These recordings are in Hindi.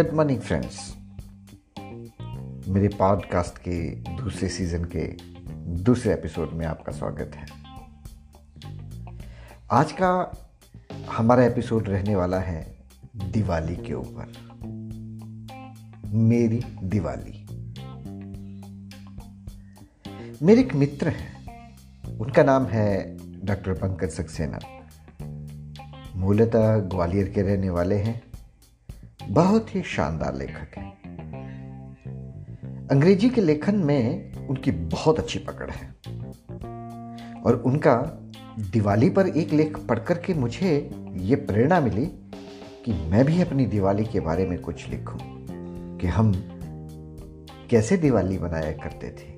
स्वागत मनी फ्रेंड्स, मेरे पॉडकास्ट के दूसरे सीजन के दूसरे एपिसोड में आपका स्वागत है। आज का हमारा एपिसोड रहने वाला है दिवाली के ऊपर। मेरी दिवाली। मेरे एक मित्र हैं, उनका नाम है डॉक्टर पंकज सक्सेना। मूलतः ग्वालियर के रहने वाले हैं। बहुत ही शानदार लेखक हैं। अंग्रेजी के लेखन में उनकी बहुत अच्छी पकड़ है और उनका दिवाली पर एक लेख पढ़कर के मुझे ये प्रेरणा मिली कि मैं भी अपनी दिवाली के बारे में कुछ लिखूं कि हम कैसे दिवाली मनाया करते थे,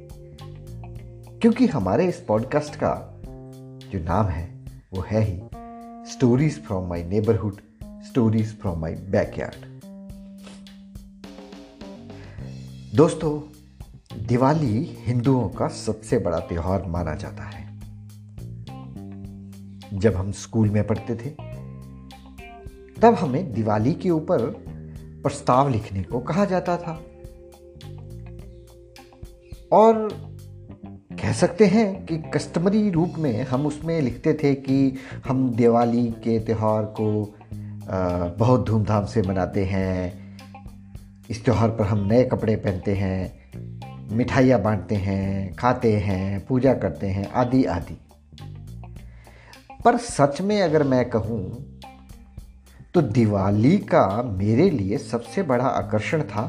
क्योंकि हमारे इस पॉडकास्ट का जो नाम है वो है ही stories from my neighbourhood, stories from my backyard. दोस्तों, दिवाली हिंदुओं का सबसे बड़ा त्यौहार माना जाता है। जब हम स्कूल में पढ़ते थे तब हमें दिवाली के ऊपर प्रस्ताव लिखने को कहा जाता था और कह सकते हैं कि कस्टमरी रूप में हम उसमें लिखते थे कि हम दिवाली के त्यौहार को बहुत धूमधाम से मनाते हैं। इस त्यौहार पर हम नए कपड़े पहनते हैं, मिठाइयाँ बांटते हैं, खाते हैं, पूजा करते हैं आदि आदि। पर सच में अगर मैं कहूँ तो दिवाली का मेरे लिए सबसे बड़ा आकर्षण था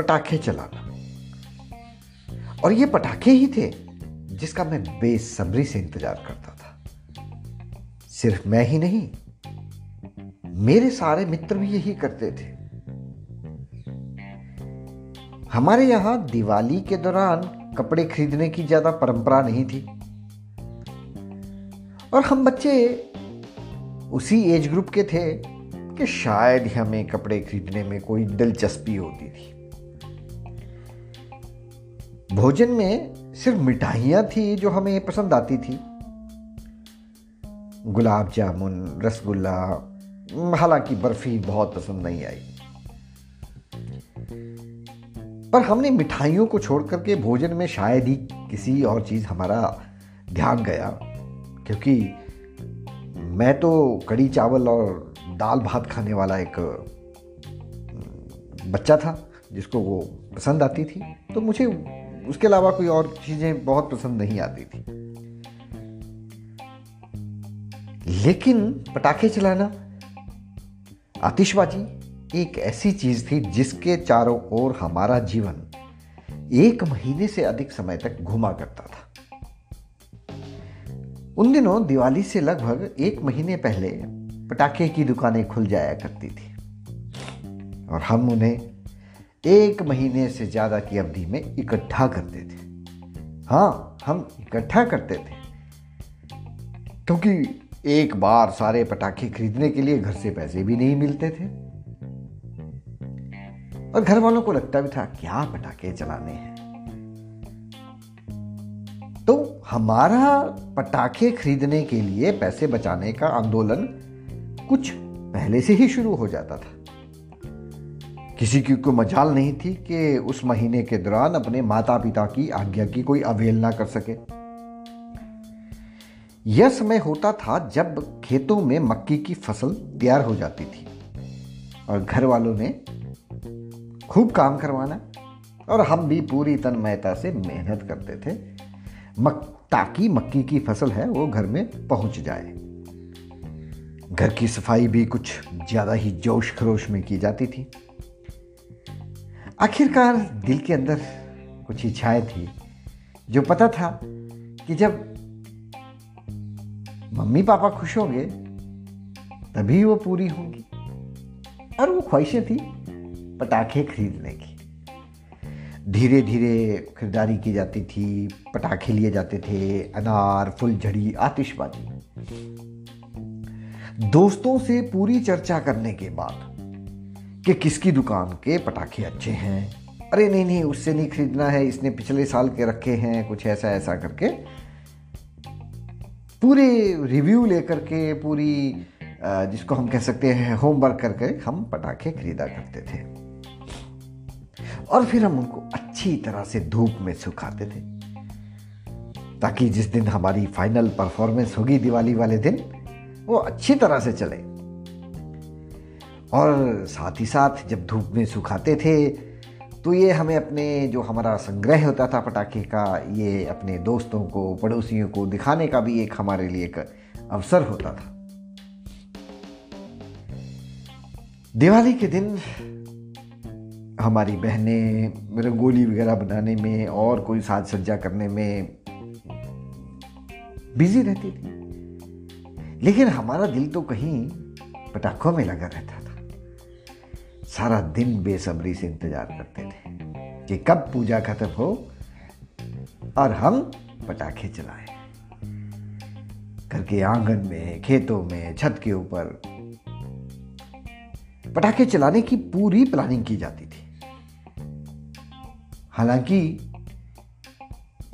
पटाखे चलाना। और ये पटाखे ही थे जिसका मैं बेसब्री से इंतजार करता था। सिर्फ मैं ही नहीं, मेरे सारे मित्र भी यही करते थे। हमारे यहाँ दिवाली के दौरान कपड़े खरीदने की ज्यादा परंपरा नहीं थी और हम बच्चे उसी एज ग्रुप के थे कि शायद ही हमें कपड़े खरीदने में कोई दिलचस्पी होती थी। भोजन में सिर्फ मिठाइयाँ थी जो हमें पसंद आती थी, गुलाब जामुन, रसगुल्ला, हालांकि बर्फी बहुत पसंद नहीं आई। पर हमने मिठाइयों को छोड़कर के भोजन में शायद ही किसी और चीज हमारा ध्यान गया, क्योंकि मैं तो कड़ी चावल और दाल भात खाने वाला एक बच्चा था जिसको वो पसंद आती थी। तो मुझे उसके अलावा कोई और चीजें बहुत पसंद नहीं आती थी। लेकिन पटाखे चलाना, आतिशबाजी एक ऐसी चीज थी जिसके चारों ओर हमारा जीवन एक महीने से अधिक समय तक घुमा करता था। उन दिनों दिवाली से लगभग एक महीने पहले पटाखे की दुकानें खुल जाया करती थी और हम उन्हें एक महीने से ज्यादा की अवधि में इकट्ठा करते थे। हाँ, हम इकट्ठा करते थे, क्योंकि एक बार सारे पटाखे खरीदने के लिए घर से पैसे भी नहीं मिलते थे और घर वालों को लगता भी था क्या पटाखे चलाने हैं। तो हमारा पटाखे खरीदने के लिए पैसे बचाने का आंदोलन कुछ पहले से ही शुरू हो जाता था। किसी की कोई मजाल नहीं थी कि उस महीने के दौरान अपने माता पिता की आज्ञा की कोई अवहेलना कर सके। यह समय होता था जब खेतों में मक्की की फसल तैयार हो जाती थी और घर वालों ने खूब काम करवाना और हम भी पूरी तन्मयता से मेहनत करते थे ताकि मक्की की फसल है वो घर में पहुंच जाए। घर की सफाई भी कुछ ज़्यादा ही जोश खरोश में की जाती थी। आखिरकार दिल के अंदर कुछ इच्छाएं थी जो पता था कि जब मम्मी पापा खुश होंगे तभी वो पूरी होंगी, और वो ख्वाहिशें थी पटाखे खरीदने की। धीरे धीरे खरीदारी की जाती थी, पटाखे लिए जाते थे, अनार, फुलझड़ी, आतिशबाजी। दोस्तों से पूरी चर्चा करने के बाद कि किसकी दुकान के पटाखे अच्छे हैं, अरे नहीं उससे नहीं खरीदना है, इसने पिछले साल के रखे हैं, कुछ ऐसा ऐसा करके पूरे रिव्यू लेकर के पूरी जिसको हम कह सकते हैं होमवर्क करके हम पटाखे खरीदा करते थे और फिर हम उनको अच्छी तरह से धूप में सुखाते थे ताकि जिस दिन हमारी फाइनल परफॉर्मेंस होगी दिवाली वाले दिन वो अच्छी तरह से चले। और साथ ही साथ जब धूप में सुखाते थे तो ये हमें अपने जो हमारा संग्रह होता था पटाखे का, ये अपने दोस्तों को पड़ोसियों को दिखाने का भी एक हमारे लिए एक अवसर होता था। दिवाली के दिन हमारी बहनें रंगोली वगैरह बनाने में और कोई साज सज्जा करने में बिजी रहती थी, लेकिन हमारा दिल तो कहीं पटाखों में लगा रहता था। सारा दिन बेसब्री से इंतजार करते थे कि कब पूजा खत्म हो और हम पटाखे चलाएं। घर के आंगन में, खेतों में, छत के ऊपर पटाखे चलाने की पूरी प्लानिंग की जाती थी। हालांकि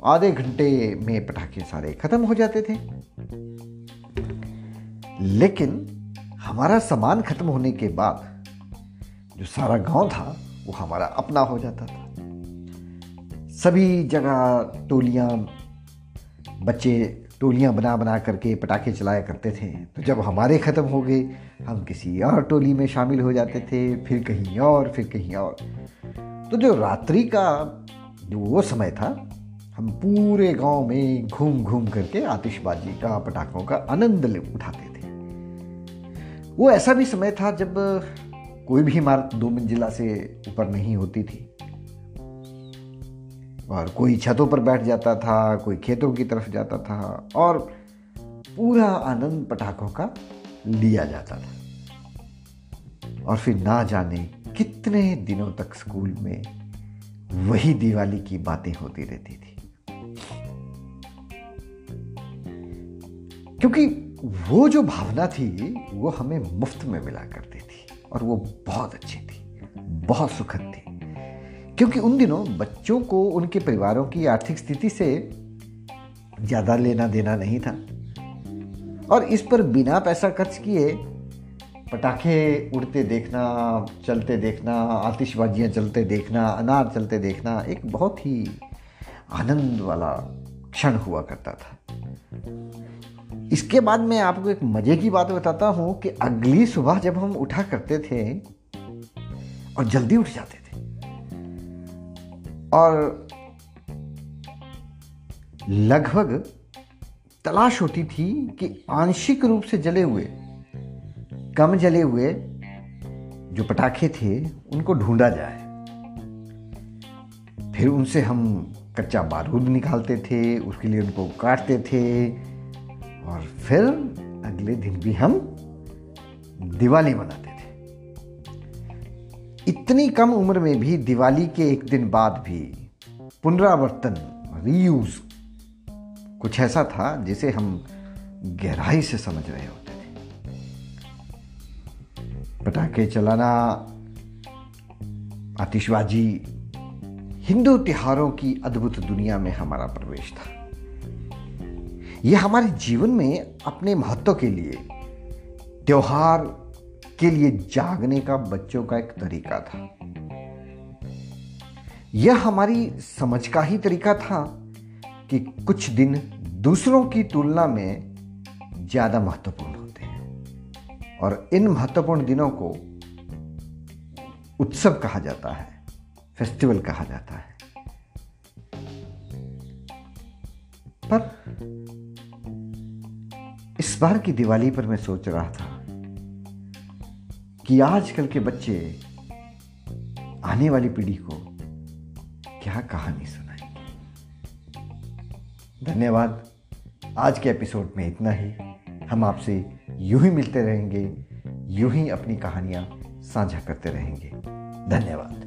आधे घंटे में पटाखे सारे खत्म हो जाते थे, लेकिन हमारा सामान खत्म होने के बाद जो सारा गांव था वो हमारा अपना हो जाता था। सभी जगह टोलियां, बच्चे टोलियां बना बना करके पटाखे चलाया करते थे। तो जब हमारे ख़त्म हो गए हम किसी और टोली में शामिल हो जाते थे, फिर कहीं और, फिर कहीं और। तो जो रात्रि का जो वो समय था, हम पूरे गांव में घूम घूम करके आतिशबाजी का, पटाखों का आनंद उठाते थे। वो ऐसा भी समय था जब कोई भी इमारत 2 मंजिला से ऊपर नहीं होती थी और कोई छतों पर बैठ जाता था, कोई खेतों की तरफ जाता था और पूरा आनंद पटाखों का लिया जाता था। और फिर ना जाने कितने दिनों तक स्कूल में वही दिवाली की बातें होती रहती थी, क्योंकि वो जो भावना थी वो हमें मुफ्त में मिला करती थी और वो बहुत अच्छी थी, बहुत सुखद थी, क्योंकि उन दिनों बच्चों को उनके परिवारों की आर्थिक स्थिति से ज़्यादा लेना देना नहीं था और इस पर बिना पैसा खर्च किए पटाखे उड़ते देखना, चलते देखना, आतिशबाजियाँ चलते देखना, अनार चलते देखना एक बहुत ही आनंद वाला क्षण हुआ करता था। इसके बाद मैं आपको एक मज़े की बात बताता हूँ कि अगली सुबह जब हम उठा करते थे और जल्दी उठ जाते थे और लगभग तलाश होती थी कि आंशिक रूप से जले हुए, कम जले हुए जो पटाखे थे उनको ढूंढा जाए। फिर उनसे हम कच्चा बारूद निकालते थे, उसके लिए उनको काटते थे और फिर अगले दिन भी हम दिवाली मनाते थे। इतनी कम उम्र में भी दिवाली के एक दिन बाद भी पुनरावर्तन, रीयूज कुछ ऐसा था जिसे हम गहराई से समझ रहे होते थे। पटाखे चलाना, आतिशबाजी हिंदू त्योहारों की अद्भुत दुनिया में हमारा प्रवेश था। यह हमारे जीवन में अपने महत्व के लिए, त्योहार के लिए जागने का बच्चों का एक तरीका था। यह हमारी समझ का ही तरीका था कि कुछ दिन दूसरों की तुलना में ज़्यादा महत्वपूर्ण होते हैं और इन महत्वपूर्ण दिनों को उत्सव कहा जाता है, फेस्टिवल कहा जाता है। पर इस बार की दिवाली पर मैं सोच रहा था कि आजकल के बच्चे आने वाली पीढ़ी को क्या कहानी सुनाएंगे। धन्यवाद, आज के एपिसोड में इतना ही। हम आपसे यूं ही मिलते रहेंगे, यूं ही अपनी कहानियां साझा करते रहेंगे। धन्यवाद।